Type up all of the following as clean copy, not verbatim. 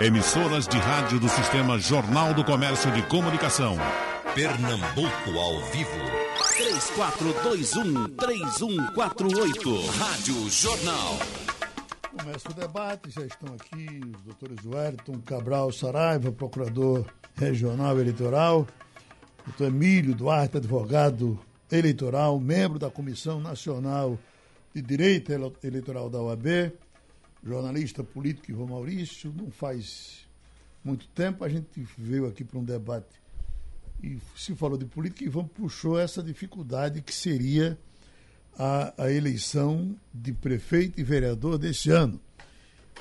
Emissoras de rádio do Sistema Jornal do Comércio de Comunicação. Pernambuco ao vivo. 3421-3148. Rádio Jornal. Começa o debate, já estão aqui os doutores Wellington Cabral Saraiva, procurador regional eleitoral, doutor Emílio Duarte, advogado eleitoral, membro da Comissão Nacional de Direito Eleitoral da OAB, jornalista político Ivan Maurício. Não faz muito tempo a gente veio aqui para um debate e se falou de política, e Ivan puxou essa dificuldade que seria a eleição de prefeito e vereador desse ano.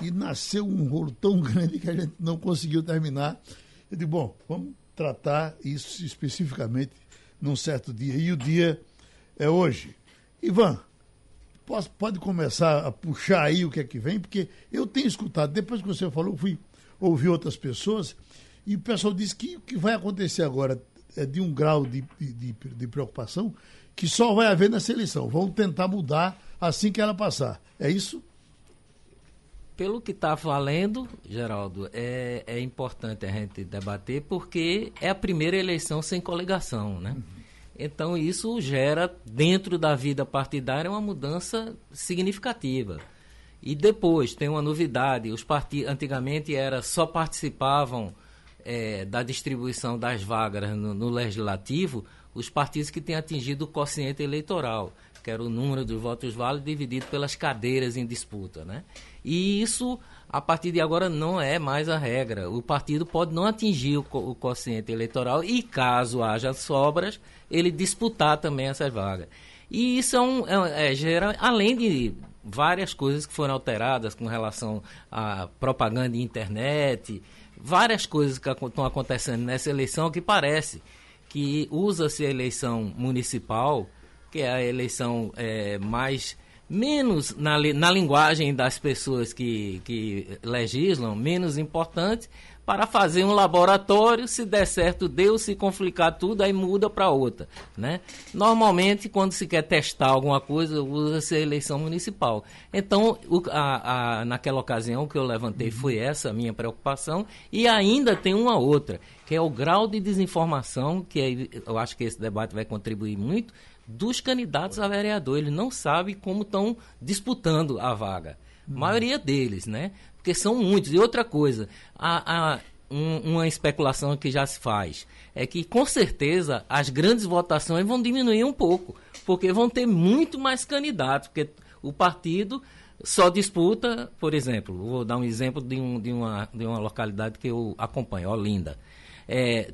E nasceu um rolo tão grande que a gente não conseguiu terminar. Eu disse, bom, vamos tratar isso especificamente num certo dia. E o dia é hoje. Ivan, pode começar a puxar aí o que é que vem? Porque eu tenho escutado, depois que você falou, fui ouvir outras pessoas, e o pessoal disse que o que vai acontecer agora é de um grau de preocupação que só vai haver nessa eleição. Vão tentar mudar assim que ela passar. É isso? Pelo que está valendo, Geraldo, é importante a gente debater porque é a primeira eleição sem coligação, né? Então isso gera, dentro da vida partidária, uma mudança significativa. E depois tem uma novidade. Os partidos antigamente só participavam da distribuição das vagas no legislativo os partidos que têm atingido o quociente eleitoral, que era o número dos votos válidos dividido pelas cadeiras em disputa, né? E isso, a partir de agora, não é mais a regra. O partido pode não atingir o quociente eleitoral e, caso haja sobras, ele disputar também essas vagas. E isso gera, além de várias coisas que foram alteradas com relação à propaganda e internet, várias coisas que estão acontecendo nessa eleição que parece que usa-se a eleição municipal, que é a eleição menos, na linguagem das pessoas que legislam, menos importante, para fazer um laboratório. Se der certo, deu; se complicar tudo, aí muda para outra, né? Normalmente, quando se quer testar alguma coisa, usa-se a eleição municipal. Então, naquela ocasião que eu levantei foi essa a minha preocupação, e ainda tem uma outra, que é o grau de desinformação, que eu acho que esse debate vai contribuir muito, dos candidatos a vereador. Eles não sabem como estão disputando a vaga. A maioria deles, né? Porque são muitos. E outra coisa, uma especulação que já se faz é que, com certeza, as grandes votações vão diminuir um pouco, porque vão ter muito mais candidatos, porque o partido só disputa, por exemplo, vou dar um exemplo de uma localidade que eu acompanho, Olinda.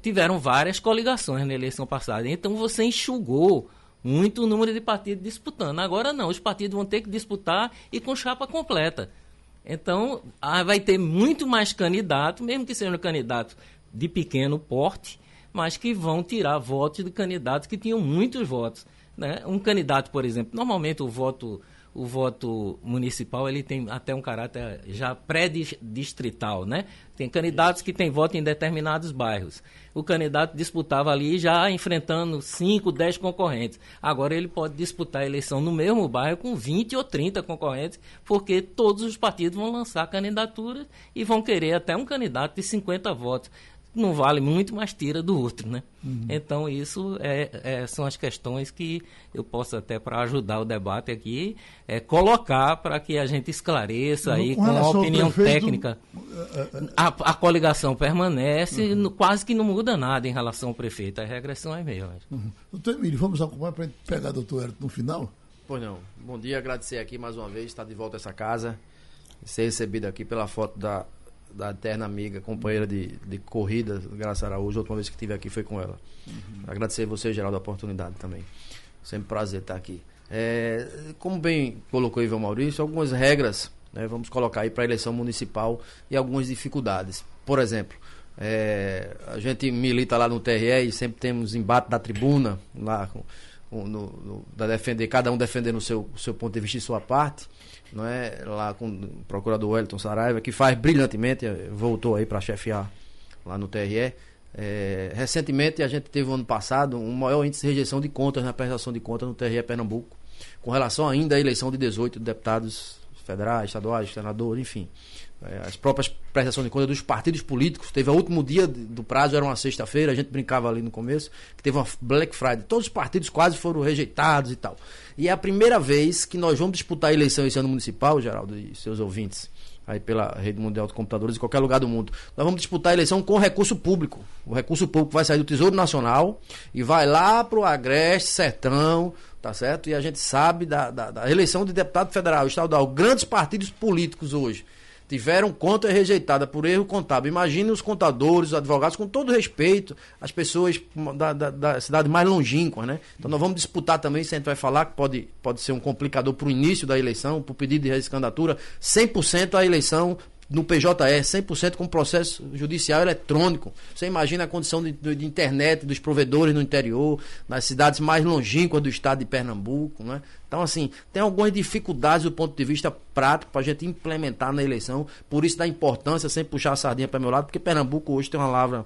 Tiveram várias coligações na eleição passada, então você enxugou muito o número de partidos disputando. Agora não, os partidos vão ter que disputar e com chapa completa. Então, vai ter muito mais candidatos, mesmo que sejam candidatos de pequeno porte, mas que vão tirar votos de candidatos que tinham muitos votos, né? Um candidato, por exemplo, normalmente o voto municipal, ele tem até um caráter já pré-distrital, né? Tem candidatos que têm voto em determinados bairros. O candidato disputava ali já enfrentando 5, 10 concorrentes. Agora ele pode disputar a eleição no mesmo bairro com 20 ou 30 concorrentes, porque todos os partidos vão lançar candidaturas e vão querer até um candidato de 50 votos. Não vale muito, mas tira do outro, né? Então, isso são as questões que eu posso até, para ajudar o debate aqui, colocar para que a gente esclareça aí com a opinião técnica. A coligação permanece, quase que não muda nada em relação ao prefeito. A regressão é mesmo. Doutor Emílio, vamos acompanhar para pegar o doutor Hélio no final? Pois não. Bom dia, agradecer aqui mais uma vez, estar de volta a essa casa, ser recebido aqui pela foto da eterna amiga, companheira de corrida, Graça Araújo. A última vez que estive aqui foi com ela. Agradecer a você, Geraldo, a oportunidade também. Sempre prazer estar aqui. Como bem colocou Ivan Maurício, algumas regras, né, vamos colocar aí para a eleição municipal e algumas dificuldades. Por exemplo, a gente milita lá no TRE e sempre temos embate da tribuna, lá defender, cada um defendendo o seu ponto de vista e sua parte. Não é? Lá com o procurador Wellington Saraiva, que faz brilhantemente, voltou aí para chefiar lá no TRE. Recentemente, a gente teve, ano passado, um maior índice de rejeição de contas na prestação de contas no TRE Pernambuco, com relação ainda à eleição de 18 deputados federais, estaduais, senadores, enfim. As próprias prestações de conta dos partidos políticos. Teve o último dia do prazo, era uma sexta-feira, a gente brincava ali no começo, que teve uma Black Friday. Todos os partidos quase foram rejeitados e tal. E é a primeira vez que nós vamos disputar a eleição esse ano municipal, Geraldo e seus ouvintes, aí pela Rede Mundial de Computadores, em qualquer lugar do mundo. Nós vamos disputar a eleição com recurso público. O recurso público vai sair do Tesouro Nacional e vai lá para o Agreste, Sertão, tá certo? E a gente sabe da eleição de deputado federal, estadual. Grandes partidos políticos hoje tiveram conta rejeitada por erro contábil. Imagine os contadores, os advogados, com todo respeito, as pessoas da cidade mais longínqua, né? Então nós vamos disputar também, se a gente vai falar, que pode ser um complicador para o início da eleição, para o pedido de rescandidatura, 100% a eleição no PJE, 100% com processo judicial eletrônico. Você imagina a condição de internet dos provedores no interior, nas cidades mais longínquas do estado de Pernambuco, né? Então, assim, tem algumas dificuldades do ponto de vista prático para a gente implementar na eleição. Por isso, dá importância, sem puxar a sardinha para meu lado, porque Pernambuco hoje tem uma lavra,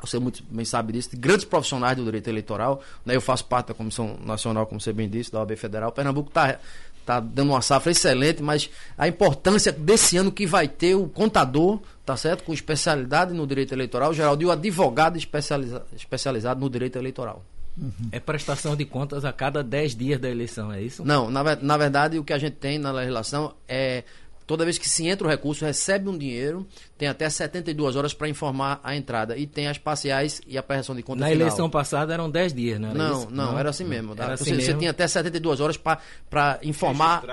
você muito bem sabe disso, de grandes profissionais do direito eleitoral, né? Eu faço parte da Comissão Nacional, como você bem disse, da OAB Federal. Pernambuco está dando uma safra excelente, mas a importância desse ano que vai ter o contador, tá certo? Com especialidade no direito eleitoral, Geraldo, e o advogado especializado no direito eleitoral. Uhum. É prestação de contas a cada 10 dias da eleição, é isso? Não, na verdade o que a gente tem na legislação é, toda vez que se entra o recurso, recebe um dinheiro, tem até 72 horas para informar a entrada. E tem as parciais e a prestação de contas na final. Na eleição passada eram 10 dias, né? Não, era assim mesmo. Era assim mesmo. Você tinha até 72 horas para informar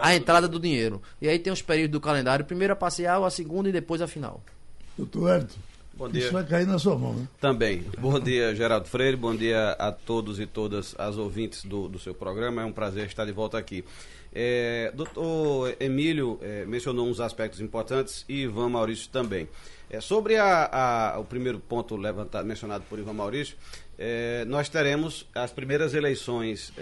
a entrada do dinheiro. E aí tem os períodos do calendário. Primeiro a parcial, a segunda e depois a final. Doutor Hélio, bom dia. Isso vai cair na sua mão, né? Também. Bom dia, Geraldo Freire. Bom dia a todos e todas as ouvintes do seu programa. É um prazer estar de volta aqui. Doutor Emílio mencionou uns aspectos importantes e Ivan Maurício também. Sobre o primeiro ponto levantado, mencionado por Ivan Maurício, nós teremos as primeiras eleições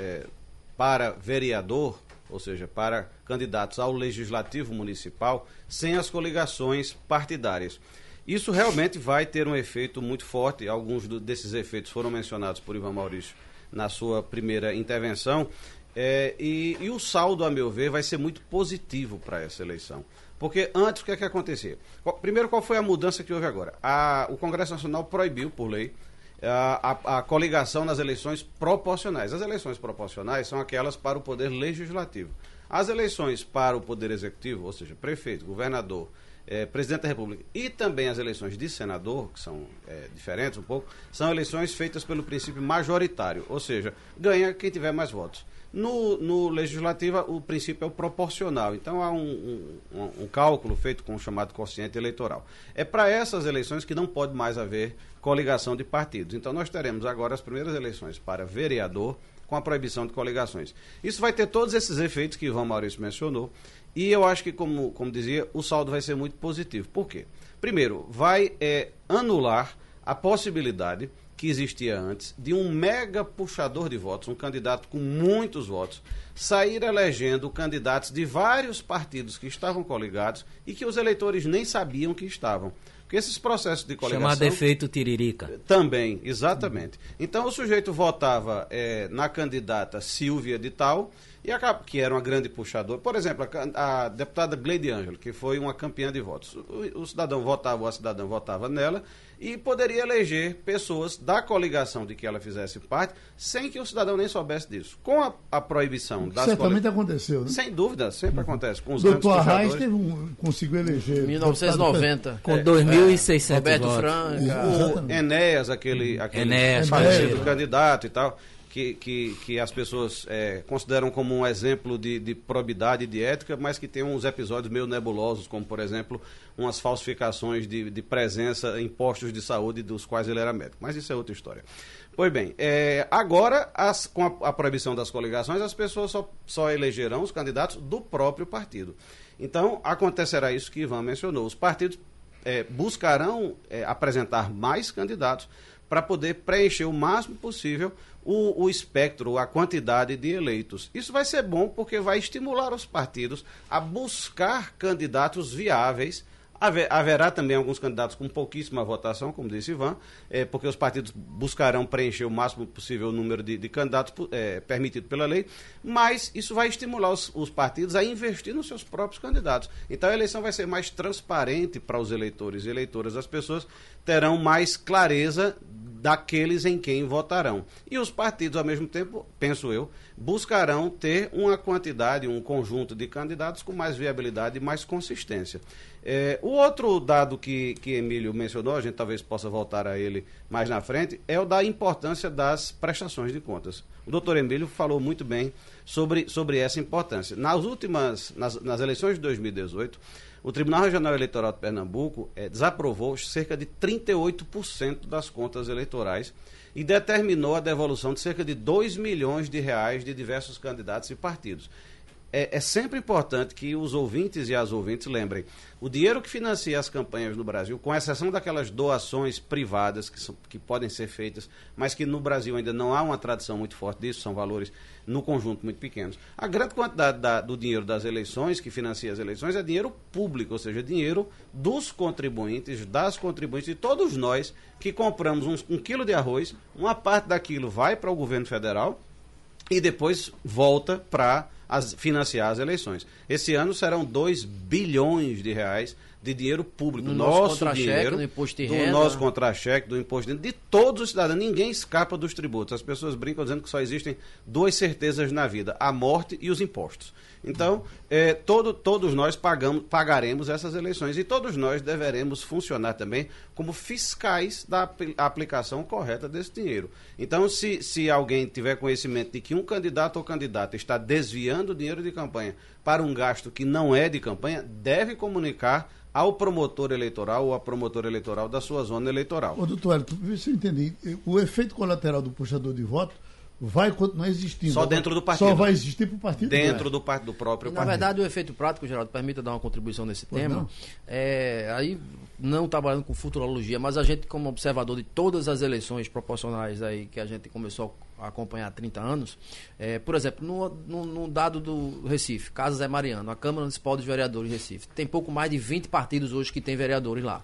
para vereador, ou seja, para candidatos ao legislativo municipal, sem as coligações partidárias. Isso realmente vai ter um efeito muito forte. Alguns desses efeitos foram mencionados por Ivan Maurício na sua primeira intervenção. E o saldo, a meu ver, vai ser muito positivo para essa eleição. Porque antes, o que é que acontecia? Primeiro, qual foi a mudança que houve agora? O Congresso Nacional proibiu, por lei, a coligação nas eleições proporcionais. As eleições proporcionais são aquelas para o poder legislativo. As eleições para o poder executivo, ou seja, prefeito, governador, presidente da República, e também as eleições de senador, que são diferentes um pouco, são eleições feitas pelo princípio majoritário, ou seja, ganha quem tiver mais votos. No legislativo, o princípio é o proporcional. Então, há um cálculo feito com o chamado quociente eleitoral. É para essas eleições que não pode mais haver coligação de partidos. Então, nós teremos agora as primeiras eleições para vereador com a proibição de coligações. Isso vai ter todos esses efeitos que Ivan Maurício mencionou. E eu acho que, como dizia, o saldo vai ser muito positivo. Por quê? Primeiro, vai anular a possibilidade que existia antes, de um mega puxador de votos, um candidato com muitos votos, sair elegendo candidatos de vários partidos que estavam coligados e que os eleitores nem sabiam que estavam. Porque esses processos de coligação... Chamado efeito Tiririca. Também, exatamente. Então, o sujeito votava na candidata Silvia de tal, que era uma grande puxadora. Por exemplo, a deputada Gleide Ângelo, que foi uma campeã de votos. O cidadão votava, ou a cidadã votava nela, e poderia eleger pessoas da coligação de que ela fizesse parte, sem que o cidadão nem soubesse disso. Com a proibição das certamente aconteceu, né? Sem dúvida, sempre acontece. Com os doutor Arraes conseguiu eleger... 1990. Com 2.600 Roberto França. O Enéas, aquele falecido candidato e tal... Que as pessoas consideram como um exemplo de probidade e de ética, mas que tem uns episódios meio nebulosos, como, por exemplo, umas falsificações de presença em postos de saúde dos quais ele era médico. Mas isso é outra história. Pois bem, agora, com a proibição das coligações, as pessoas só elegerão os candidatos do próprio partido. Então, acontecerá isso que Ivan mencionou. Os partidos buscarão apresentar mais candidatos para poder preencher o máximo possível o espectro, a quantidade de eleitos. Isso vai ser bom porque vai estimular os partidos a buscar candidatos viáveis Haverá também alguns candidatos com pouquíssima votação, como disse Ivan, porque os partidos buscarão preencher o máximo possível o número de candidatos permitido pela lei, mas isso vai estimular os partidos a investir nos seus próprios candidatos. Então a eleição vai ser mais transparente para os eleitores e eleitoras. As pessoas terão mais clareza daqueles em quem votarão. E os partidos, ao mesmo tempo, penso eu, buscarão ter uma quantidade, um conjunto de candidatos com mais viabilidade e mais consistência. O outro dado que Emílio mencionou, a gente talvez possa voltar a ele mais na frente, é o da importância das prestações de contas. O doutor Emílio falou muito bem sobre essa importância. Nas eleições de 2018, o Tribunal Regional Eleitoral de Pernambuco desaprovou cerca de 38% das contas eleitorais e determinou a devolução de cerca de 2 milhões de reais de diversos candidatos e partidos. É sempre importante que os ouvintes e as ouvintes lembrem, o dinheiro que financia as campanhas no Brasil, com exceção daquelas doações privadas que podem ser feitas, mas que no Brasil ainda não há uma tradição muito forte disso, são valores no conjunto muito pequenos. A grande quantidade do dinheiro das eleições, que financia as eleições, é dinheiro público, ou seja, dinheiro dos contribuintes, das contribuintes, de todos nós que compramos um quilo de arroz, uma parte daquilo vai para o governo federal e depois volta para financiar as eleições. Esse ano serão 2 bilhões de reais de dinheiro público, nosso dinheiro, do imposto de renda, do nosso contra-cheque, do imposto de todos os cidadãos. Ninguém escapa dos tributos. As pessoas brincam dizendo que só existem duas certezas na vida, a morte e os impostos. Então, todos nós pagaremos essas eleições e todos nós deveremos funcionar também como fiscais da aplicação correta desse dinheiro. Então, se alguém tiver conhecimento de que um candidato ou candidata está desviando o dinheiro de campanha para um gasto que não é de campanha, deve comunicar ao promotor eleitoral ou à promotora eleitoral da sua zona eleitoral. Ô, doutor Wellington, vê se eu entendi. O efeito colateral do puxador de voto vai continuar existindo. Só dentro do partido. Só vai existir para o partido. Dentro do próprio partido. Na verdade, o efeito prático, Geraldo, permita dar uma contribuição nesse tema. Aí, não trabalhando com futurologia, mas a gente, como observador de todas as eleições proporcionais aí que a gente começou a acompanhar há 30 anos, por exemplo, no dado do Recife, Casas é Mariano, a Câmara Municipal dos Vereadores de Recife, tem pouco mais de 20 partidos hoje que tem vereadores lá.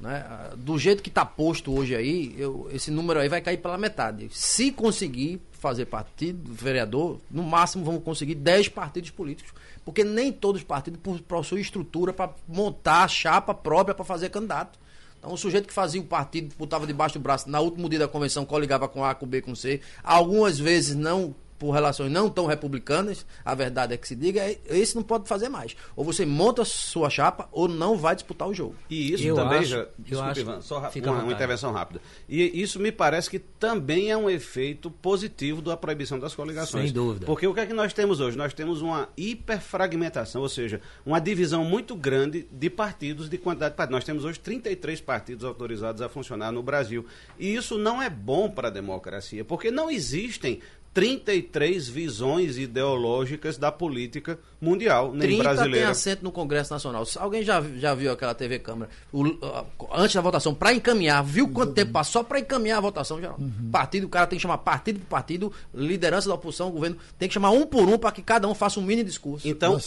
Né? Do jeito que está posto hoje aí, esse número aí vai cair pela metade. Se conseguir fazer partido, vereador, no máximo vamos conseguir 10 partidos políticos, porque nem todos os partidos possuem estrutura para montar chapa própria para fazer candidato. Então, o sujeito que fazia o partido, botava debaixo do braço, na última dia da convenção, coligava com A, com B, com C, algumas vezes não, por relações não tão republicanas, a verdade é que se diga, esse não pode fazer mais. Ou você monta sua chapa, ou não vai disputar o jogo. E isso eu também, desculpe, Ivan, só uma intervenção rápida. E isso me parece que também é um efeito positivo da proibição das coligações. Sem dúvida. Porque o que é que nós temos hoje? Nós temos uma hiperfragmentação, ou seja, uma divisão muito grande de partidos, de quantidade de partidos. Nós temos hoje 33 partidos autorizados a funcionar no Brasil. E isso não é bom para a democracia, porque não existem 33 visões ideológicas da política mundial, nem brasileira. 30 tem assento no Congresso Nacional. Alguém já viu aquela TV Câmara? Antes da votação, para encaminhar, viu quanto tempo passou só para encaminhar a votação, geral? Partido, o cara tem que chamar partido por partido, liderança da oposição, governo, tem que chamar um por um para que cada um faça um mini discurso. Então,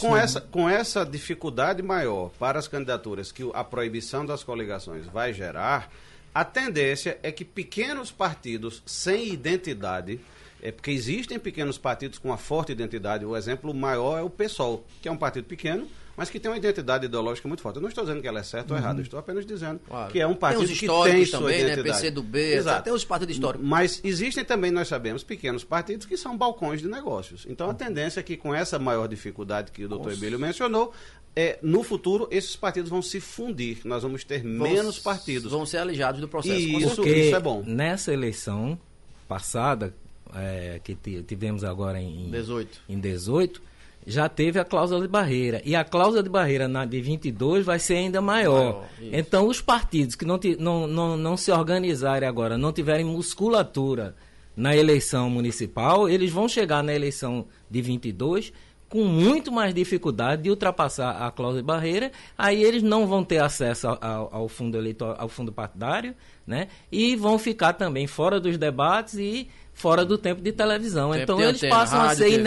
com essa dificuldade maior para as candidaturas que a proibição das coligações vai gerar, a tendência é que pequenos partidos sem identidade... porque existem pequenos partidos com uma forte identidade. O exemplo maior é o PSOL, que é um partido pequeno, mas que tem uma identidade ideológica muito forte. Eu não estou dizendo que ela é certa ou errada, eu estou apenas dizendo que é um partido que tem sua identidade. Tem os históricos também, né? PC do B, exato. Até os partidos históricos. Mas existem também, nós sabemos, pequenos partidos que são balcões de negócios. Então a tendência é que com essa maior dificuldade que o doutor Emílio mencionou, no futuro esses partidos vão se fundir, nós vamos ter menos partidos. Vão ser alijados do processo. E isso é bom. Nessa eleição passada... que tivemos agora em 18, já teve a cláusula de barreira. E a cláusula de barreira de 22 vai ser ainda maior. Então, os partidos que não se organizarem agora, não tiverem musculatura na eleição municipal, eles vão chegar na eleição de 22 com muito mais dificuldade de ultrapassar a cláusula de barreira, aí eles não vão ter acesso ao fundo eleitoral, ao fundo partidário, né? E vão ficar também fora dos debates e fora do tempo de televisão. Tempo então de eles antena, passam rádio, a ser TV.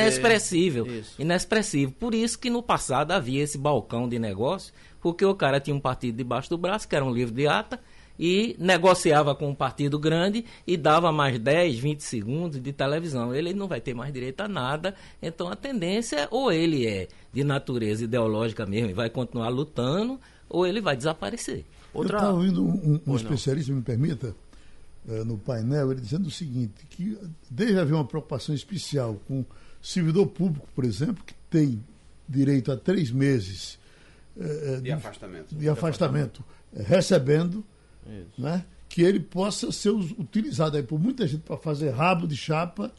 Inexpressivo. Por isso que no passado havia esse balcão de negócio, porque o cara tinha um partido debaixo do braço, que era um livro de ata, e negociava com um partido grande e dava mais 10, 20 segundos de televisão. Ele não vai ter mais direito a nada, então a tendência ou ele é de natureza ideológica mesmo e vai continuar lutando, ou ele vai desaparecer. Outra... Eu estava ouvindo um especialista, me permita, no painel, ele dizendo o seguinte, que deve haver uma preocupação especial com o servidor público, por exemplo, que tem direito a 3 meses de afastamento, recebendo, né, que ele possa ser utilizado aí por muita gente para fazer rabo de chapa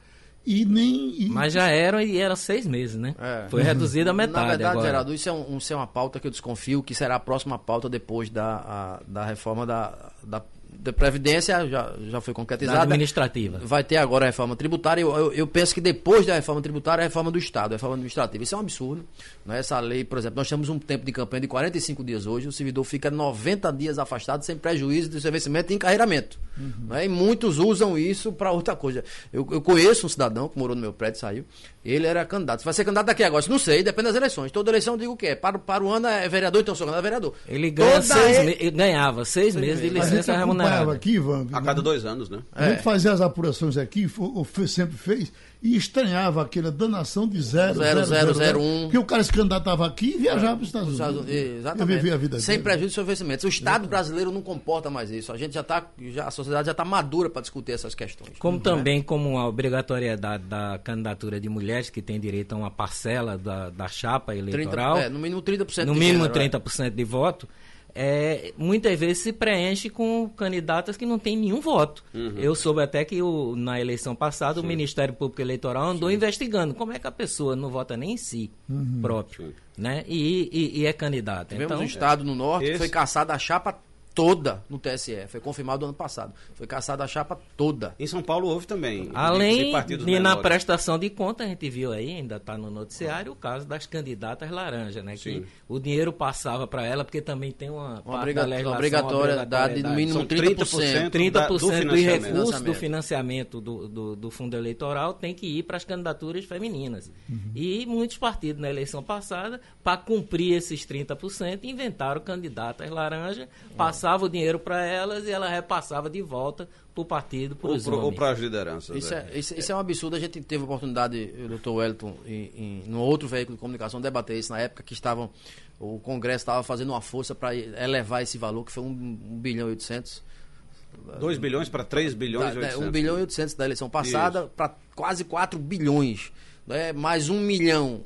e nem... Mas já era 6 meses, né? É. Foi reduzido a metade. Na verdade, agora, Geraldo, isso é uma pauta que eu desconfio que será a próxima pauta depois da reforma da Previdência, já foi concretizada. Administrativa. Vai ter agora a reforma tributária. Eu penso que depois da reforma tributária, a reforma do Estado, a reforma administrativa. Isso é um absurdo. Né? Essa lei, por exemplo, nós temos um tempo de campanha de 45 dias hoje, o servidor fica 90 dias afastado sem prejuízo do seu vencimento e encarreiramento. Uhum. Né? E muitos usam isso para outra coisa. Eu conheço um cidadão que morou no meu prédio, saiu, ele era candidato. Você vai ser candidato daqui agora? Não sei, depende das eleições. Toda eleição eu digo o que é. Para o ano é vereador, então sou candidato a vereador. Ele ganhava 6 meses de licença remunerada. Aqui, Ivan, a cada 2 anos, né? A gente fazia as apurações aqui, sempre fez, e estranhava aquela danação de 0,001. Porque o cara se candidatava aqui e viajava para os Estados Unidos. Exatamente. Eu vivia a vida dele. Sem prejuízo do seu vencimento. O Estado brasileiro não comporta mais isso. A gente a sociedade já está madura para discutir essas questões. Como também como a obrigatoriedade da candidatura de mulheres que têm direito a uma parcela da chapa eleitoral. 30, no mínimo 30% no de mínimo gênero, 30% de voto. Muitas vezes se preenche com candidatas que não têm nenhum voto. Uhum. Eu soube até que na eleição passada, sim, o Ministério Público Eleitoral andou, sim, investigando como é que a pessoa não vota nem em si, uhum, próprio, sim, né? E é candidata. Tivemos um estado no norte que foi caçada a chapa toda no TSE, foi confirmado ano passado. Foi caçada a chapa toda. Em São Paulo houve também. Além de na prestação de contas, a gente viu aí, ainda está no noticiário, o caso das candidatas laranja, né? Sim. Que o dinheiro passava para ela, porque também tem uma obrigatoriedade no mínimo 30%. 30% dos recursos do financiamento do fundo eleitoral tem que ir para as candidaturas femininas. Uhum. E muitos partidos na eleição passada, para cumprir esses 30%, inventaram candidatas laranja, passava o dinheiro para elas e ela repassava de volta para o partido, ou para as lideranças. Isso é um absurdo. A gente teve a oportunidade, o doutor Wellington, em outro veículo de comunicação, debater isso na época que o Congresso estava fazendo uma força para elevar esse valor, que foi 1,8 bilhão. 2 bilhões para 3 bilhões e 800. 1,8 bilhão da eleição passada para quase 4 bilhões. Né? Mais 1 bilhão,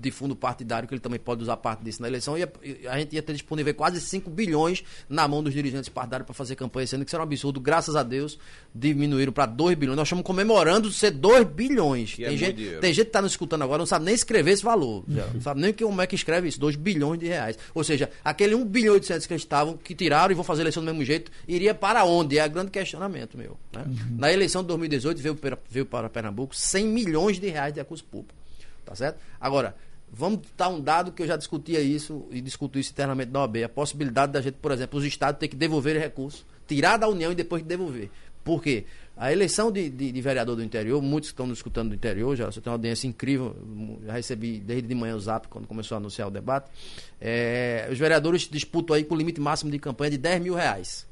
de fundo partidário, que ele também pode usar parte disso na eleição, e a gente ia ter disponível quase 5 bilhões na mão dos dirigentes partidários para fazer campanha, sendo que isso era um absurdo. Graças a Deus, diminuíram para 2 bilhões. Nós estamos comemorando ser 2 bilhões. Tem gente que está nos escutando agora, não sabe nem escrever esse valor, não sabe nem como é que escreve isso, 2 bilhões de reais. Ou seja, aquele 1,8 bilhão que eles estavam, que tiraram e vão fazer eleição do mesmo jeito, iria para onde? É um grande questionamento meu. Né? Uhum. Na eleição de 2018, veio para Pernambuco 100 milhões de reais de recurso público, tá certo? Agora, vamos dar um dado que eu já discutia isso e discuto isso internamente na OAB, a possibilidade da gente, por exemplo, os estados ter que devolver recursos, tirar da União e depois devolver. Por quê? A eleição de vereador do interior, muitos que estão nos escutando do interior, já tem uma audiência incrível, já recebi desde de manhã o zap quando começou a anunciar o debate, os vereadores disputam aí com o limite máximo de campanha de 10 mil reais.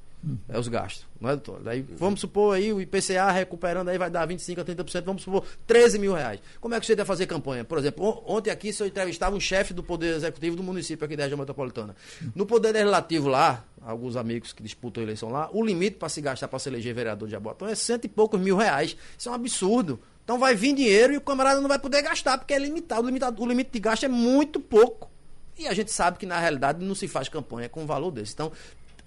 É os gastos, não é, doutor? Daí, vamos supor aí o IPCA recuperando, aí vai dar 25% a 30%, vamos supor 13 mil reais. Como é que você deve fazer campanha? Por exemplo, ontem aqui eu entrevistava um chefe do Poder Executivo do município aqui da região metropolitana. No Poder Legislativo lá, alguns amigos que disputam a eleição lá, o limite para se gastar para se eleger vereador de Jaboatão é 100 e poucos mil reais. Isso é um absurdo. Então vai vir dinheiro e o camarada não vai poder gastar, porque é limitado. O limite de gasto é muito pouco. E a gente sabe que na realidade não se faz campanha com um valor desse. Então,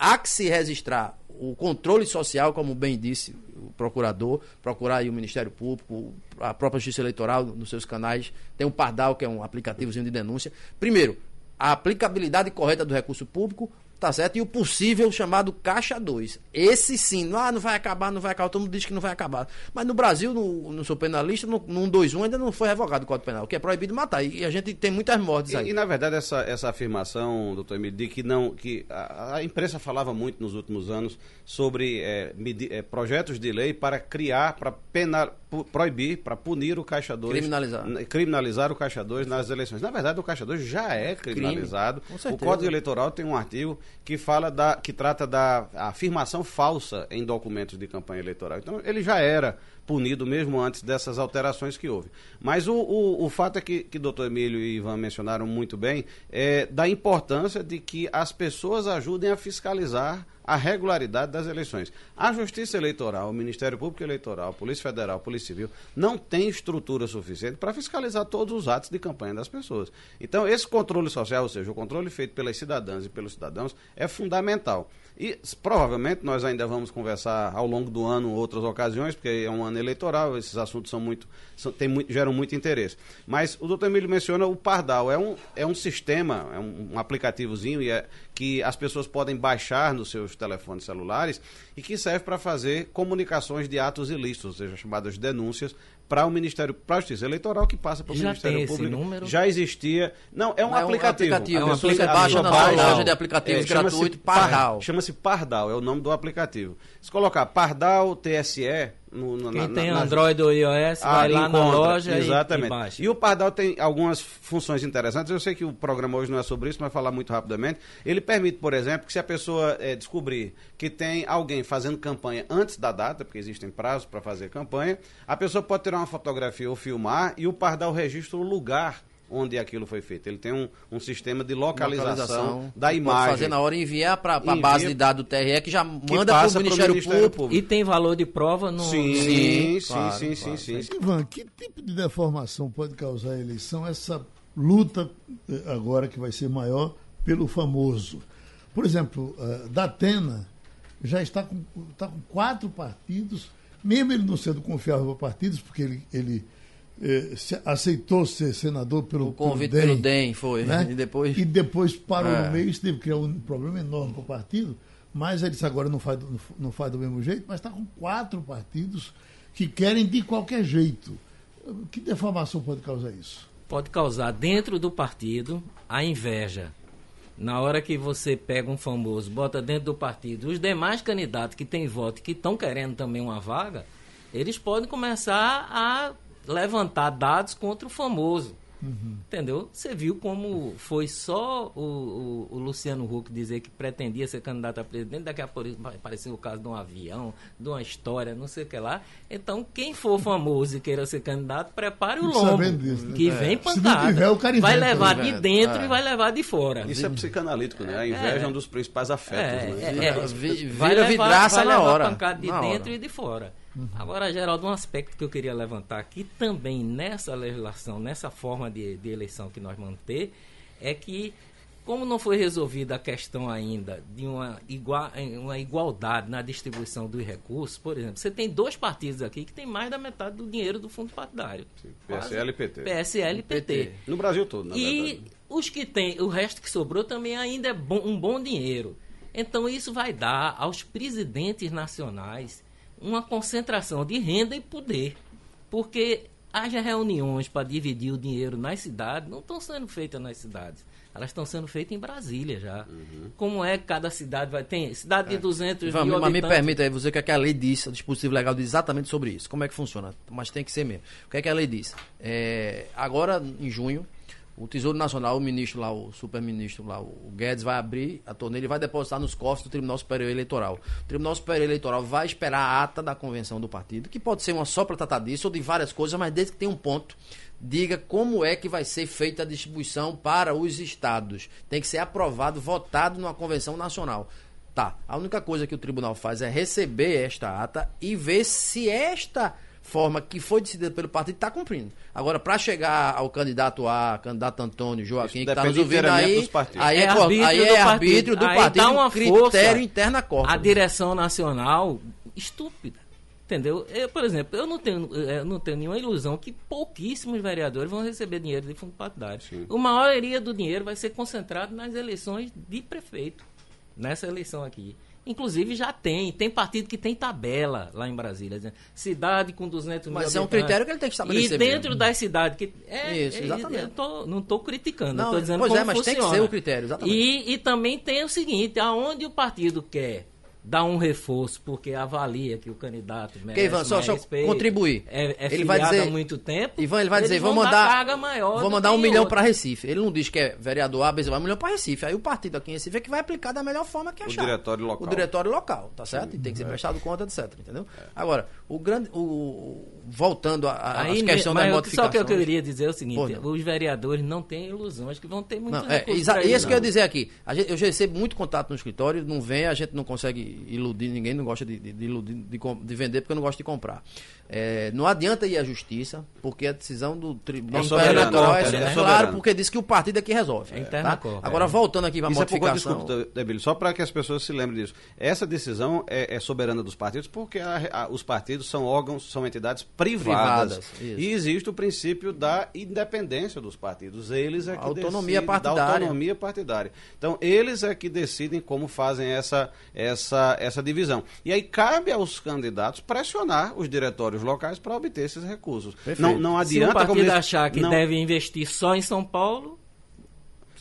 há que se registrar o controle social, como bem disse o procurador, procurar aí o Ministério Público, a própria Justiça Eleitoral nos seus canais. Tem o Pardal, que é um aplicativozinho de denúncia. Primeiro, a aplicabilidade correta do recurso público, tá certo? E o possível chamado Caixa 2. Esse sim, ah, não vai acabar, não vai acabar, todo mundo diz que não vai acabar. Mas no Brasil, no sou penalista, no 121 ainda não foi revogado o Código Penal, que é proibido matar, e a gente tem muitas mortes aí. E na verdade essa afirmação, doutor Emílio, de que, não, que a imprensa falava muito nos últimos anos sobre projetos de lei para criar, para penar, proibir, para punir o Caixa 2. Criminalizar o Caixa 2 nas eleições. Na verdade, o Caixa 2 já é criminalizado. O Código Eleitoral tem um artigo que fala que trata da afirmação falsa em documentos de campanha eleitoral. Então, ele já era punido mesmo antes dessas alterações que houve. Mas o fato é que o doutor Emílio e Ivan mencionaram muito bem, da importância de que as pessoas ajudem a fiscalizar a regularidade das eleições. A Justiça Eleitoral, o Ministério Público Eleitoral, Polícia Federal, Polícia Civil, não tem estrutura suficiente para fiscalizar todos os atos de campanha das pessoas. Então, esse controle social, ou seja, o controle feito pelas cidadãs e pelos cidadãos, é fundamental. E, provavelmente, nós ainda vamos conversar ao longo do ano outras ocasiões, porque é um ano eleitoral, esses assuntos geram muito interesse. Mas o doutor Emílio menciona o Pardal, é um sistema, um aplicativozinho que as pessoas podem baixar nos seus telefones celulares e que serve para fazer comunicações de atos ilícitos, ou seja, chamadas denúncias, para o Ministério, para a Justiça Eleitoral, que passa para o Ministério Público. Número? Já existia. Não, é um aplicativo. Você baixa na loja de aplicativos gratuito, Pardal. Chama-se Pardal, é o nome do aplicativo. Se colocar Pardal TSE... Quem tem Android ou iOS vai lá na loja e baixa. E o Pardal tem algumas funções interessantes. Eu sei que o programa hoje não é sobre isso, mas falar muito rapidamente. Ele permite, por exemplo, que se a pessoa descobrir que tem alguém fazendo campanha antes da data, porque existem prazos para fazer campanha, a pessoa pode tirar uma fotografia ou filmar e o Pardal registra o lugar onde aquilo foi feito. Ele tem um sistema de localização da imagem. Pode fazer na hora e enviar para a base de dados do TRE, que já manda para o Ministério Público. E tem valor de prova no... Sim. Ivan, que tipo de deformação pode causar a eleição, essa luta agora que vai ser maior pelo famoso? Por exemplo, Datena já está com 4 partidos, mesmo ele não sendo confiável para partidos, porque ele aceitou ser senador pelo convite pelo DEM, foi, né? e depois parou no meio, isso deve criar um problema enorme para o partido, mas ele disse agora não faz do mesmo jeito, mas está com 4 partidos que querem de qualquer jeito. Que deformação pode causar isso? Pode causar dentro do partido a inveja. Na hora que você pega um famoso, bota dentro do partido, os demais candidatos que têm voto, que estão querendo também uma vaga, eles podem começar a levantar dados contra o famoso. Uhum. Entendeu? Você viu como foi só o Luciano Huck dizer que pretendia ser candidato a presidente, daqui a pouco apareceu o caso de um avião, de uma história, não sei o que lá. Então, quem for famoso e queira ser candidato, prepare o lombo, disso, né? Que vem pancada. Se não tiver, vai levar de dentro e vai levar de fora. Isso é psicanalítico, né? A inveja é um dos principais afetos. Vira vidraça na hora. Vai levar pancada de dentro e de fora. Uhum. Agora, Geraldo, um aspecto que eu queria levantar aqui também nessa legislação, nessa forma de eleição que nós manter, é que, como não foi resolvida a questão ainda de uma igualdade na distribuição dos recursos, por exemplo, você tem 2 partidos aqui que tem mais da metade do dinheiro do fundo partidário. Sim, PSL e PT. PSL e PT. No Brasil todo, na verdade. E os que tem, o resto que sobrou também ainda é um bom dinheiro. Então, isso vai dar aos presidentes nacionais uma concentração de renda e poder, porque as reuniões para dividir o dinheiro nas cidades não estão sendo feitas nas cidades, elas estão sendo feitas em Brasília já. Uhum. Como é que cada cidade vai ter? Cidade de 200 mil habitantes. Mas me permita aí, você o que a lei diz, o dispositivo legal diz exatamente sobre isso, como é que funciona, mas tem que ser mesmo. O que é que a lei diz? Agora, em junho, o Tesouro Nacional, o ministro lá, o superministro lá, o Guedes, vai abrir a torneira e vai depositar nos cofres do Tribunal Superior Eleitoral. O Tribunal Superior Eleitoral vai esperar a ata da convenção do partido, que pode ser uma só para tratar disso ou de várias coisas, mas desde que tenha um ponto, diga como é que vai ser feita a distribuição para os estados. Tem que ser aprovado, votado numa convenção nacional. Tá, a única coisa que o tribunal faz é receber esta ata e ver se esta forma que foi decidida pelo partido está cumprindo. Agora, para chegar ao candidato A, candidato Antônio, Joaquim, que está nos ouvindo aí, arbítrio do partido, dá uma critério interno à corte. A direção nacional, estúpida, entendeu? Eu, por exemplo, eu não tenho nenhuma ilusão que pouquíssimos vereadores vão receber dinheiro de fundo partidário. Sim. A maioria do dinheiro vai ser concentrado nas eleições de prefeito. nessa eleição aqui. Inclusive já tem partido que tem tabela lá em Brasília, cidade com 200 mil habitantes. Mas é um critério que ele tem que estabelecer. E dentro mesmo das cidades que... Isso, exatamente. Não estou criticando, estou dizendo como funciona. Pois é, mas tem que ser o critério, exatamente. E também tem o seguinte, aonde o partido quer dar um reforço, porque avalia que o candidato merece, Ivan, só respeito, contribuir. Ele vai dizer, há muito tempo. Ivan, ele vai dizer, vamos mandar carga maior, vamos mandar 1 milhão para Recife. Ele não diz que é vereador A, mas vai 1 milhão para Recife. Aí o partido aqui em Recife é que vai aplicar da melhor forma que achar. O diretório local, tá certo? E tem que ser prestado conta, etc, entendeu? É. Agora, voltando às questões das modificações. Só que eu queria dizer é o seguinte, os vereadores não têm ilusões que vão ter muitos recursos. Isso que eu ia dizer aqui. Eu já recebo muito contato no escritório, não vem, a gente não consegue iludir ninguém, não gosta de iludir, de vender, porque não gosta de comprar. Não adianta ir à justiça, porque a decisão do Tribunal Regional é claro, porque diz que o partido aqui resolve. Tá? Agora, voltando aqui para a modificação... Desculpa, Debílio, só para que as pessoas se lembrem disso. Essa decisão é soberana dos partidos, porque os partidos são órgãos, são entidades privadas. E existe o princípio da independência dos partidos. Eles é que decidem, da autonomia partidária. Então, eles é que decidem como fazem essa divisão. E aí cabe aos candidatos pressionar os diretórios locais para obter esses recursos. Não adianta... Se o partido achar que deve investir só em São Paulo...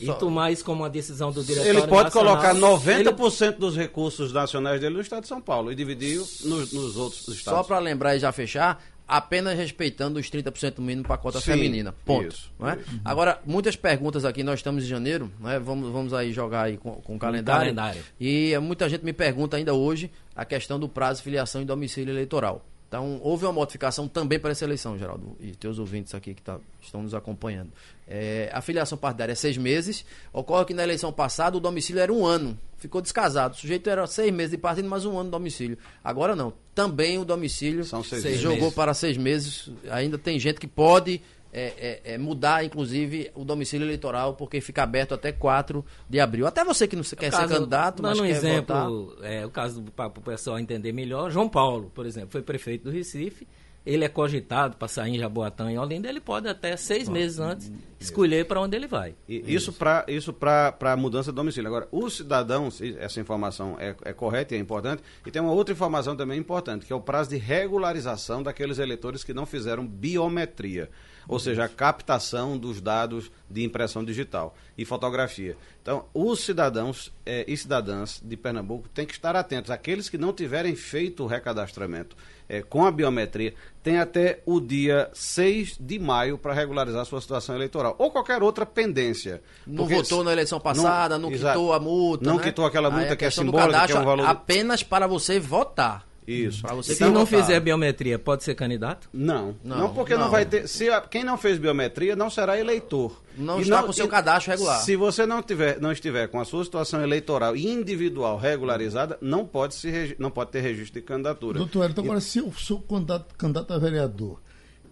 E tomar isso como uma decisão do diretório nacional. Ele pode colocar 90% dos recursos nacionais dele no estado de São Paulo e dividir nos outros estados. Só para lembrar e já fechar, apenas respeitando os 30% mínimo para a cota feminina. Ponto. Isso, não é? Isso. Agora, muitas perguntas aqui, nós estamos em janeiro, né? Vamos aí jogar aí com o calendário. E muita gente me pergunta ainda hoje a questão do prazo de filiação em domicílio eleitoral. Então, houve uma modificação também para essa eleição, Geraldo, e teus ouvintes aqui que estão nos acompanhando. A filiação partidária é 6 meses. Ocorre que na eleição passada o domicílio era 1 ano. Ficou descasado. O sujeito era 6 meses de partido, mas 1 ano de domicílio. Agora não. Também o domicílio se jogou para 6 meses. Ainda tem gente que pode mudar, inclusive, o domicílio eleitoral, porque fica aberto até 4 de abril. Até você que não quer ser candidato, mas quer votar. Dando um exemplo, o caso para o pessoal entender melhor, João Paulo, por exemplo, foi prefeito do Recife. Ele é cogitado para sair em Jaboatão, em Olinda, ele pode até 6 meses antes escolher para onde ele vai. Isso para a mudança de domicílio. Agora, os cidadãos, essa informação é correta e é importante, e tem uma outra informação também importante, que é o prazo de regularização daqueles eleitores que não fizeram biometria, ou seja, a captação dos dados de impressão digital e fotografia. Então, os cidadãos e cidadãs de Pernambuco têm que estar atentos. Aqueles que não tiverem feito o recadastramento com a biometria, tem até o dia 6 de maio para regularizar sua situação eleitoral. Ou qualquer outra pendência. Não votou na eleição passada, não quitou a multa. Não quitou aquela multa que é simbólica, que é um valor... Apenas para você votar. Isso. Se não fizer biometria, pode ser candidato? Não, porque não vai ter. Quem não fez biometria não será eleitor. Não está com o seu cadastro regular. Se você não estiver com a sua situação eleitoral e individual regularizada, não pode ter registro de candidatura. Doutor, então agora, se eu sou candidato a vereador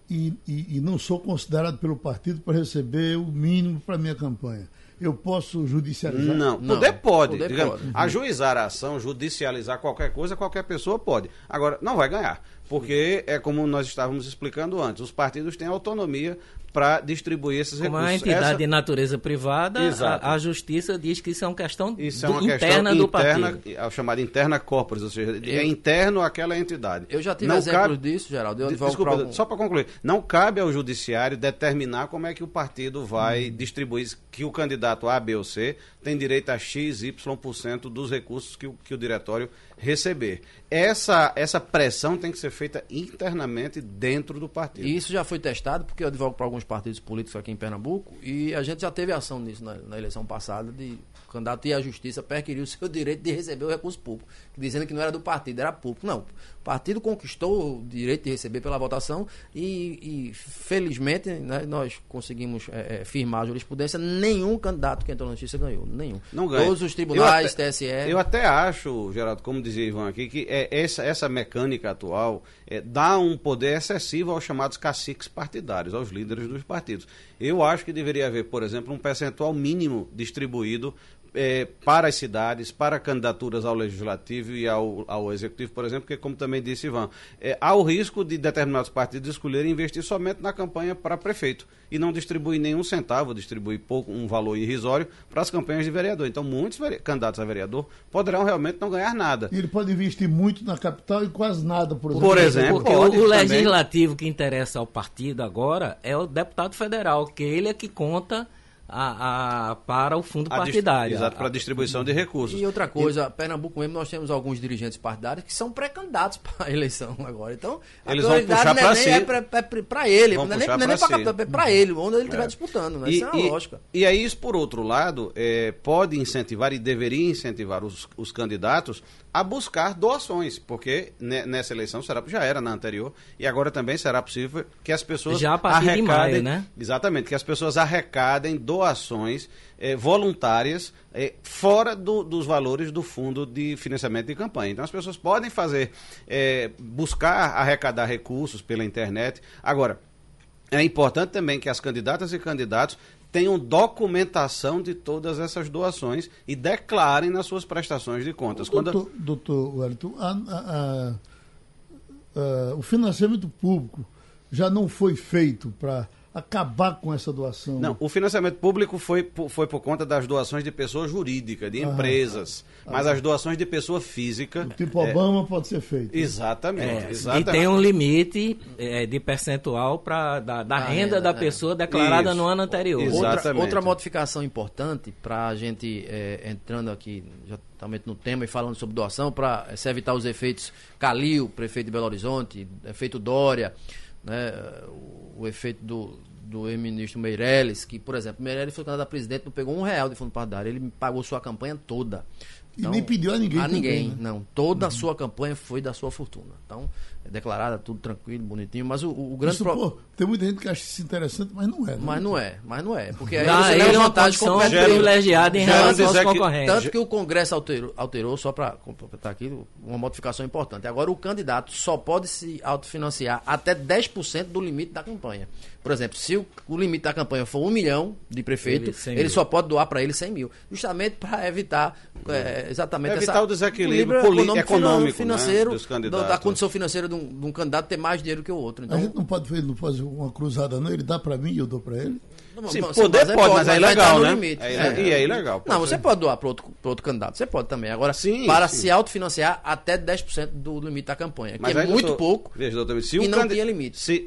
e não sou considerado pelo partido para receber o mínimo para minha campanha, eu posso judicializar? Não. Poder digamos, pode. Ajuizar a ação, judicializar qualquer coisa, qualquer pessoa pode. Agora, não vai ganhar, porque é como nós estávamos explicando antes, os partidos têm autonomia para distribuir esses recursos. Como a entidade de natureza privada, a justiça diz que isso é uma questão interna do partido. A chamada interna corporis, ou seja, é interno àquela entidade. Eu já tive exemplos disso, Geraldo. Desculpa, só para concluir. Não cabe ao judiciário determinar como é que o partido vai distribuir, que o candidato A, B ou C tem direito a X, Y% dos recursos que o diretório receber. Essa pressão tem que ser feita internamente dentro do partido. E isso já foi testado, porque eu advogo para alguns partidos políticos aqui em Pernambuco e a gente já teve ação nisso na eleição passada, de o candidato ir à justiça perquirir o seu direito de receber o recurso público, dizendo que não era do partido, era público. Não, o partido conquistou o direito de receber pela votação e felizmente, né, nós conseguimos firmar a jurisprudência. Nenhum candidato que entrou na justiça ganhou, nenhum. Não ganha. Todos os tribunais, TSE... Eu até acho, Geraldo, como dizia Ivan aqui, que essa mecânica atual dá um poder excessivo aos chamados caciques partidários, aos líderes dos partidos. Eu acho que deveria haver, por exemplo, um percentual mínimo distribuído para as cidades, para candidaturas ao Legislativo e ao Executivo, por exemplo, porque, como também disse Ivan, há o risco de determinados partidos escolherem investir somente na campanha para prefeito e não distribuir nenhum centavo, distribuir pouco, um valor irrisório para as campanhas de vereador. Então, muitos candidatos a vereador poderão realmente não ganhar nada. Ele pode investir muito na capital e quase nada, por exemplo. Porque o legislativo também que interessa ao partido agora é o deputado federal, que ele é que conta para o fundo partidário. Exato, para a distribuição de recursos. E outra coisa, Pernambuco mesmo, nós temos alguns dirigentes partidários que são pré-candidatos para a eleição agora. Então, eles vão puxar para si. Para ele, não é nem para si. Para ele, onde ele estiver disputando. Né? Isso é uma lógica. E aí, isso, por outro lado, pode incentivar e deveria incentivar os candidatos a buscar doações, porque nessa eleição já era na anterior e agora também será possível que as pessoas já a partir arrecadem, de maio, né? Exatamente, que as pessoas arrecadem doações voluntárias fora dos valores do fundo de financiamento de campanha. Então as pessoas podem fazer, buscar arrecadar recursos pela internet. Agora, é importante também que as candidatas e candidatos tenham documentação de todas essas doações e declarem nas suas prestações de contas. Doutor Wellington, o financiamento público já não foi feito para acabar com essa doação? Não, o financiamento público foi por conta das doações de pessoa jurídica, de empresas, mas as doações de pessoa física... Do tipo Obama pode ser feito. Exatamente. Exatamente. E tem um limite de percentual da renda da pessoa declarada no ano anterior. Outra modificação importante para a gente, entrando aqui justamente no tema e falando sobre doação, para se evitar os efeitos Calil, prefeito de Belo Horizonte, efeito Dória... Né, o efeito do ex-ministro Meirelles, que, por exemplo, Meirelles foi candidato a presidente, não pegou R$1 de fundo partidário, ele pagou sua campanha toda. Então, e nem pediu a ninguém. A ninguém, também, né? Não. Toda a sua campanha foi da sua fortuna. Então, é declarada, tudo tranquilo, bonitinho, mas o grande problema... Tem muita gente que acha isso interessante, mas não é. Mas não é. Porque aí você leva vantagem privilegiada em relação aos concorrentes. Tanto que o Congresso alterou, só para completar aqui, uma modificação importante. Agora, o candidato só pode se autofinanciar até 10% do limite da campanha. Por exemplo, se o limite da campanha for 1 milhão de prefeito, ele só pode doar para ele 100 mil. Justamente para evitar... exatamente evitar o desequilíbrio econômico, financeiro, né, dos candidatos. Da condição financeira de um candidato ter mais dinheiro que o outro. Então, a gente não pode fazer uma cruzada, não? Ele dá para mim e eu dou para ele? Sim, pode, mas é ilegal, né? E é ilegal. Não, você pode doar para outro candidato, você pode também. Agora, para se autofinanciar até 10% do limite da campanha, mas que é muito pouco, e não tinha limite.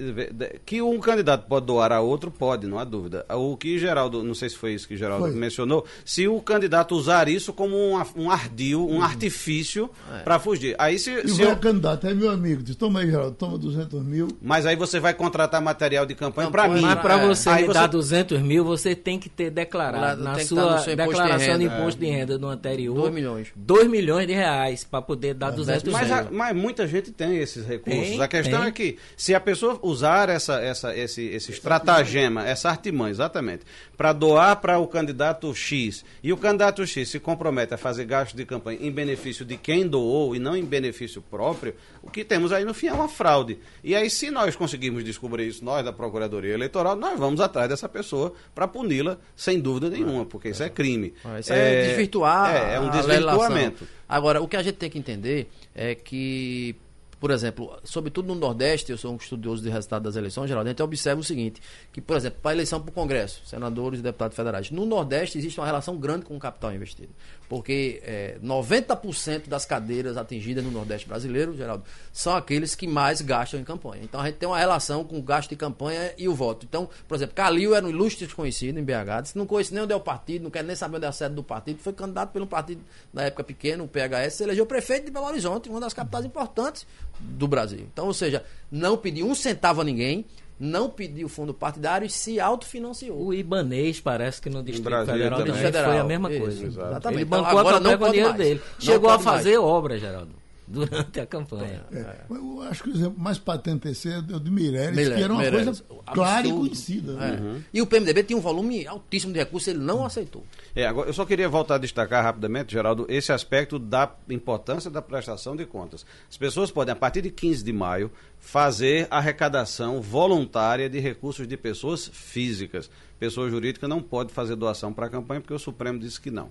Que um candidato pode doar a outro, pode, não há dúvida. O que Geraldo, não sei se foi isso que Geraldo mencionou, se o candidato usar isso como um ardil, um artifício para fugir. Aí o candidato é meu amigo, diz, toma aí, Geraldo, toma 200 mil. Mas aí você vai contratar material de campanha para mim. Mas para você aí me dar 200 mil, você tem que ter declarado na sua declaração de imposto de renda no anterior 2 milhões. 2 milhões de reais para poder dar 200 mil. Mas muita gente tem esses recursos. A questão é que se a pessoa usar esse estratagema, essa artimanha, exatamente, para doar para o candidato X e o candidato X se compromete a fazer gastos de campanha em benefício de quem doou e não em benefício próprio, o que temos aí no fim é uma fraude. E aí, se nós conseguirmos descobrir isso, nós da Procuradoria Eleitoral, nós vamos atrás dessa pessoa para puni-la, sem dúvida nenhuma, porque isso é crime. Isso é desvirtuar. É um desvirtuamento. Agora, o que a gente tem que entender é que, por exemplo, sobretudo no Nordeste, eu sou um estudioso de resultado das eleições, geralmente eu observo o seguinte, que, por exemplo, para a eleição para o Congresso, senadores e deputados federais, no Nordeste existe uma relação grande com o capital investido, porque 90% das cadeiras atingidas no Nordeste brasileiro, Geraldo, são aqueles que mais gastam em campanha. Então a gente tem uma relação com o gasto de campanha e o voto. Então, por exemplo, Calil era um ilustre desconhecido em BH, disse, não conhece nem onde é o partido, não quer nem saber onde é a sede do partido, foi candidato pelo partido na época pequeno, o PHS, se elegeu prefeito de Belo Horizonte, uma das capitais importantes do Brasil. Então, ou seja, não pediu um centavo a ninguém, não pediu fundo partidário e se autofinanciou. O Ibanês parece que no Distrito Federal foi a mesma coisa. Exatamente. Ele bancou agora não com o dinheiro dele. Chegou a fazer obra, Geraldo, durante a campanha. Eu acho que o exemplo mais patente é o de Meirelles, que era uma coisa clara e conhecida. Né? E o PMDB tinha um volume altíssimo de recursos, ele não aceitou. Agora, eu só queria voltar a destacar rapidamente, Geraldo, esse aspecto da importância da prestação de contas. As pessoas podem, a partir de 15 de maio, fazer arrecadação voluntária de recursos de pessoas físicas. pessoa jurídica não pode fazer doação para a campanha, porque o Supremo disse que não.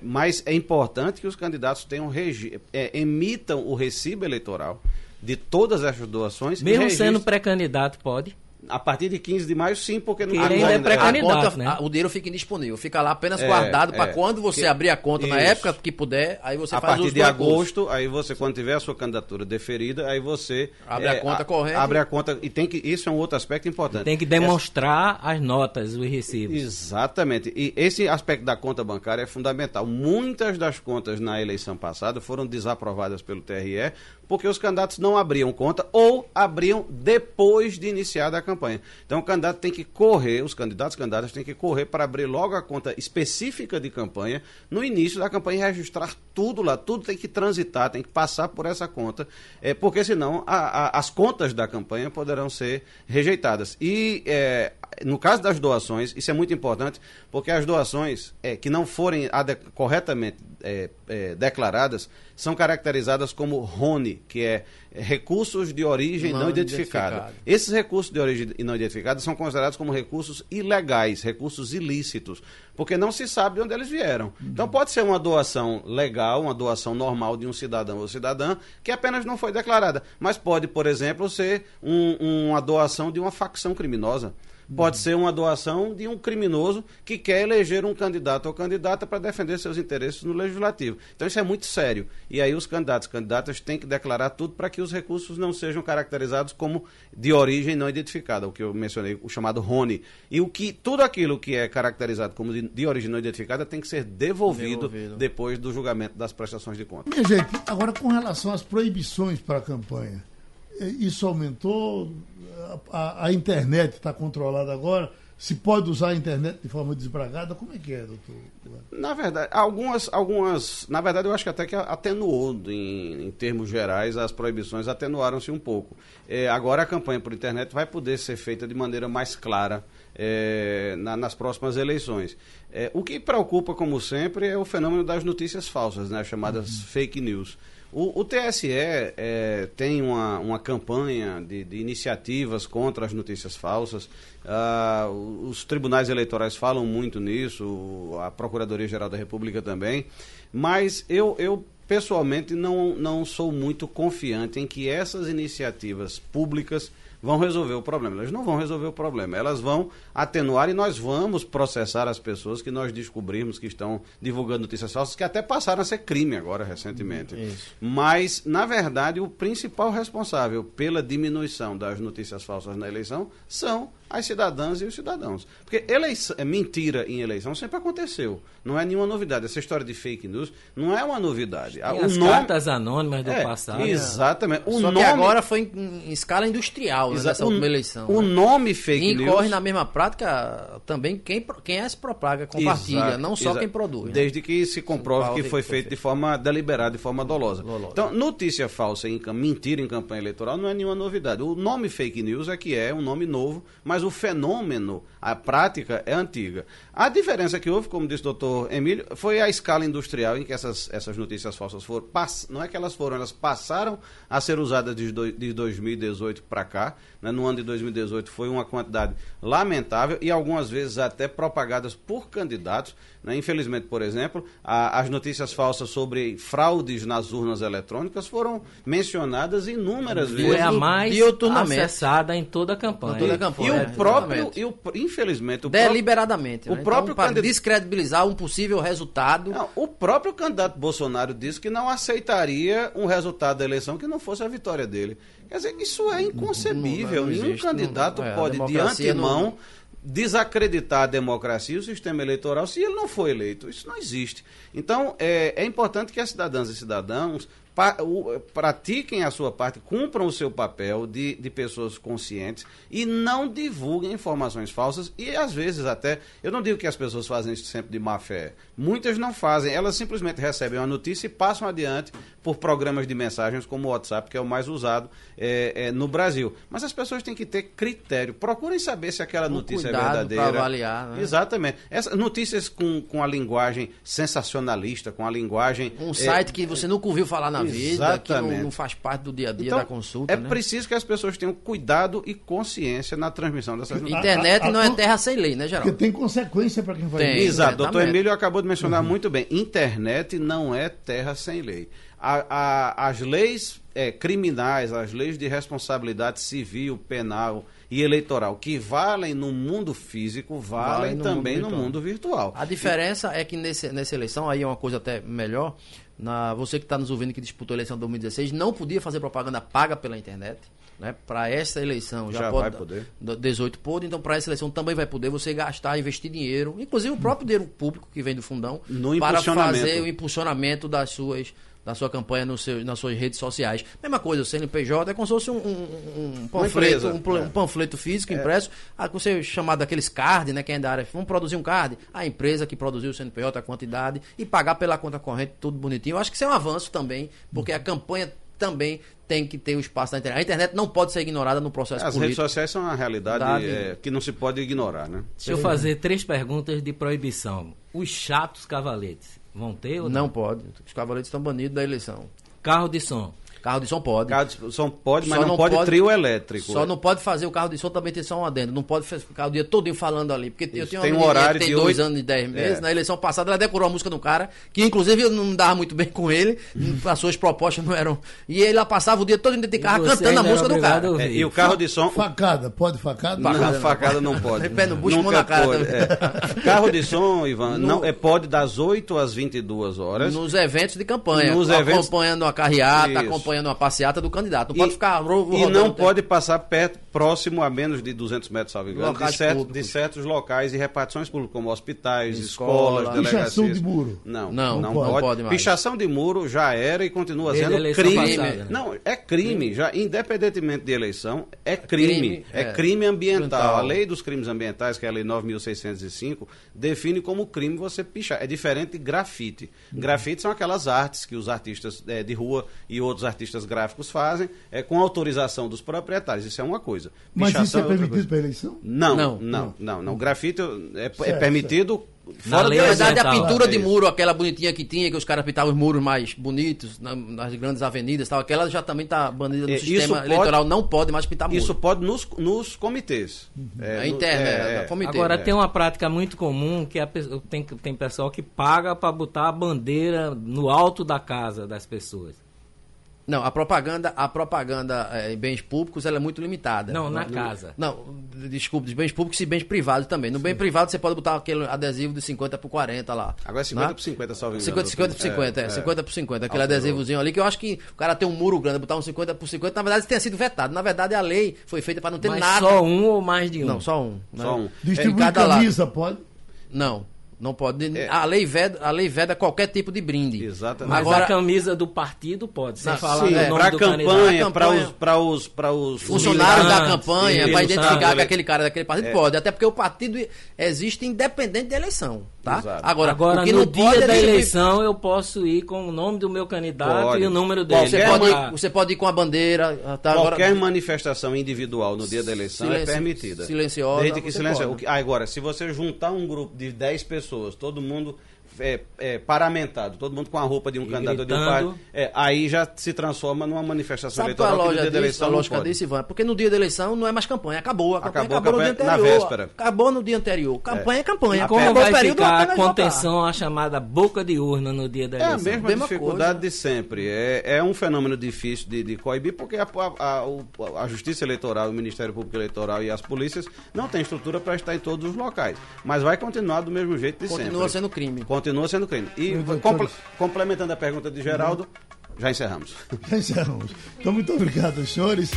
Mas é importante que os candidatos tenham emitam o recibo eleitoral de todas essas doações. Mesmo sendo pré-candidato, pode? A partir de 15 de maio, sim, porque não tem pré-candidato, né? O dinheiro fica indisponível, fica lá apenas guardado para quando você abrir a conta na época que puder, aí você faz uso do agosto. A partir de agosto, aí você, quando tiver a sua candidatura deferida, aí você abre a conta correta. Abre a conta e tem que, isso é um outro aspecto importante. Tem que demonstrar as notas, os recibos. Exatamente. E esse aspecto da conta bancária é fundamental. Muitas das contas na eleição passada foram desaprovadas pelo TRE, porque os candidatos não abriam conta ou abriam depois de iniciada a campanha. Então o candidato tem que correr, os candidatos e candidatas têm que correr para abrir logo a conta específica de campanha no início da campanha e registrar tudo lá, tudo tem que transitar, tem que passar por essa conta, porque senão as contas da campanha poderão ser rejeitadas. E no caso das doações, isso é muito importante, porque as doações que não forem corretamente declaradas são caracterizadas como RONI, que é recursos de origem não identificada. Esses recursos de origem não identificada são considerados como recursos ilegais, recursos ilícitos, porque não se sabe de onde eles vieram. Então pode ser uma doação legal, uma doação normal de um cidadão ou cidadã, que apenas não foi declarada, mas pode, por exemplo, ser uma doação de uma facção criminosa. Pode ser uma doação de um criminoso que quer eleger um candidato ou candidata para defender seus interesses no legislativo. Então isso é muito sério. E aí os candidatos e candidatas têm que declarar tudo para que os recursos não sejam caracterizados como de origem não identificada, o que eu mencionei, o chamado RONI. E tudo aquilo que é caracterizado como de origem não identificada tem que ser devolvido depois do julgamento das prestações de contas. Minha gente, agora com relação às proibições para a campanha, isso aumentou, a internet está controlada agora, se pode usar a internet de forma desbragada, como é que é, doutor? Na verdade, na verdade eu acho que até que atenuou, em termos gerais, as proibições atenuaram-se um pouco. Agora a campanha por internet vai poder ser feita de maneira mais clara nas próximas eleições. O que preocupa, como sempre, é o fenômeno das notícias falsas, né, chamadas fake news. O TSE tem uma campanha de iniciativas contra as notícias falsas. Os tribunais eleitorais falam muito nisso, a Procuradoria-Geral da República também. Mas eu pessoalmente, não sou muito confiante em que essas iniciativas públicas vão resolver o problema. Elas não vão resolver o problema, elas vão atenuar e nós vamos processar as pessoas que nós descobrirmos que estão divulgando notícias falsas, que até passaram a ser crime agora recentemente. Isso. Mas, na verdade, o principal responsável pela diminuição das notícias falsas na eleição são as cidadãs e os cidadãos. Porque mentira em eleição sempre aconteceu. Não é nenhuma novidade. Essa história de fake news não é uma novidade. E cartas anônimas do passado. Exatamente. Só que agora foi em escala industrial, né, nessa última eleição. O nome fake news... E incorre na mesma prática também quem se propaga, compartilha, não só quem produz. Desde que se comprove que foi feito de forma deliberada, de forma dolosa. Então, notícia falsa, mentira em campanha eleitoral não é nenhuma novidade. O nome fake news é que é um nome novo, mas o fenômeno, a prática é antiga. A diferença que houve, como disse o doutor Emílio, foi a escala industrial em que essas notícias falsas foram, não é que elas foram, elas passaram a ser usadas de 2018 para cá, né? No ano de 2018 foi uma quantidade lamentável e algumas vezes até propagadas por candidatos, né? Infelizmente, por exemplo, as notícias falsas sobre fraudes nas urnas eletrônicas foram mencionadas inúmeras vezes. Foi a mais acessada em toda a campanha. Infelizmente... Deliberadamente. Para descredibilizar um possível resultado... Não, o próprio candidato Bolsonaro disse que não aceitaria um resultado da eleição que não fosse a vitória dele. Quer dizer, isso é inconcebível. Nenhum candidato pode, de antemão... desacreditar a democracia e o sistema eleitoral se ele não foi eleito. Isso não existe. Então, é importante que as cidadãs e cidadãos pratiquem a sua parte, cumpram o seu papel de pessoas conscientes e não divulguem informações falsas e, às vezes, até... Eu não digo que as pessoas fazem isso sempre de má fé. Muitas não fazem. Elas simplesmente recebem uma notícia e passam adiante por programas de mensagens como o WhatsApp, que é o mais usado no Brasil. Mas as pessoas têm que ter critério. Procurem saber se aquela notícia é verdadeira. Para avaliar, né? Exatamente. Notícias com a linguagem sensacionalista, com a linguagem... Um site que você nunca ouviu falar na vida. vida, que não faz parte do dia a dia da consulta. É preciso que as pessoas tenham cuidado e consciência na transmissão dessas notícias. Internet não é terra sem lei, né, Geraldo? Porque tem consequência para quem vai ver. Exato, doutor Emílio acabou de mencionar muito bem. Internet não é terra sem lei. As leis criminais, as leis de responsabilidade civil, penal e eleitoral, que valem no mundo físico, valem também no mundo virtual. A diferença é que nessa eleição, aí é uma coisa até melhor, você que está nos ouvindo, que disputou a eleição de 2016, não podia fazer propaganda paga pela internet, né? Para essa eleição já pode, vai poder. 18 pôde, então para essa eleição também vai poder você gastar, investir dinheiro, inclusive o próprio dinheiro público que vem do fundão, para fazer o impulsionamento das suas... da sua campanha nas suas redes sociais. Mesma coisa, o CNPJ é como se fosse um panfleto, um panfleto físico impresso, você chamado daqueles card, né, quem é da área, vamos produzir um card, a empresa que produziu o CNPJ, a quantidade, e pagar pela conta corrente, tudo bonitinho. Eu acho que isso é um avanço também, porque a campanha também tem que ter um espaço na internet. A internet não pode ser ignorada no processo político. As redes sociais são uma realidade que não se pode ignorar, né? Deixa eu fazer 3 perguntas de proibição. Os chatos cavaletes vão ter ou não? Não pode. Os cavaletes estão banidos da eleição. Carro de som. Carro de som pode. Carro de som pode, mas não pode trio elétrico. Só não pode fazer o carro de som também ter som adentro. Não pode ficar o dia todo falando ali. Porque eu tenho uma menina que tem 2 anos e 10 meses. Na eleição passada ela decorou a música do cara, que inclusive eu não dava muito bem com ele. As suas propostas não eram... E ela passava o dia todo dentro de carro cantando a música do cara. E o carro de som... Facada. Pode facada? Não, facada não pode. Pé no bucho, mão na cara. Carro de som, Ivan, pode das 8 às 22 horas. Nos eventos de campanha. Acompanhando a carreata, acompanhando uma passeata do candidato. Não pode ficar rodando. E não pode passar próximo a menos de 200 metros, salvo engano, de certos locais e repartições públicas, como hospitais, escolas, delegacias. Pichação de muro. Não pode mais. Pichação de muro já era e continua sendo crime. Passada. Não, é crime. Já, independentemente de eleição, é crime. É crime ambiental. A lei dos crimes ambientais, que é a lei 9.605, define como crime você pichar. É diferente de grafite. Grafite são aquelas artes que os artistas de rua e outros artistas gráficos fazem, com autorização dos proprietários. Isso é uma coisa. Mas isso é permitido para eleição? Não. O grafite é permitido... Na verdade, a pintura de muro, aquela bonitinha que tinha, que os caras pintavam os muros mais bonitos nas grandes avenidas e tal, aquela já também está banida no sistema eleitoral, não pode mais pintar muro. Isso pode nos comitês. Comitê. Agora, tem uma prática muito comum, que tem pessoal que paga para botar a bandeira no alto da casa das pessoas. Não, a propaganda em bens públicos ela é muito limitada. Não, na casa. Não, desculpe, dos bens públicos e bens privados também. No bem privado você pode botar aquele adesivo de 50x40 lá. Agora é 50x50, só 50x50, 50x50. Aquele adesivozinho ali, que eu acho que o cara tem um muro grande, botar um 50x50, na verdade isso tenha sido vetado. Na verdade a lei foi feita para não ter nada. Só um ou mais de um? Não, só um. Só um. Distribuir camisa, pode? Não. Não pode. A lei veda qualquer tipo de brinde. Exatamente. Agora, mas a camisa do partido pode. Sem falar o nome do campanha, para os funcionários da campanha, para identificar que aquele cara daquele partido pode. Até porque o partido existe independente da eleição. Tá? Agora no dia da eleição eu posso ir com o nome do meu candidato e o número dele. Você pode ir com a bandeira. Tá? Qualquer manifestação individual no dia da eleição é permitida. Silenciosa. Desde que silenciosa. Agora, se você juntar um grupo de 10 pessoas, todo mundo paramentado, todo mundo com a roupa de um candidato de um partido, aí já se transforma numa manifestação eleitoral. Sabe a lógica disso, Ivan? Porque no dia da eleição não é mais campanha, acabou no dia anterior. Na véspera. Acabou no dia anterior. Campanha é campanha. Como vai ficar a contenção, a chamada boca de urna no dia da eleição? É a mesma dificuldade de sempre. É um fenômeno difícil de coibir, porque a Justiça Eleitoral, o Ministério Público Eleitoral e as polícias não têm estrutura para estar em todos os locais. Mas vai continuar do mesmo jeito de sempre. Continua sendo crime. Continua sendo crime. E complementando a pergunta de Geraldo, já encerramos. Então, muito obrigado, senhores.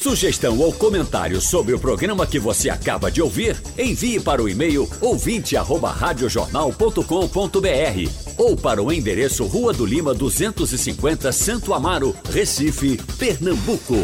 Sugestão ou comentário sobre o programa que você acaba de ouvir, envie para o e-mail ouvinte@radiojornal.com.br ou para o endereço Rua do Lima 250, Santo Amaro, Recife, Pernambuco.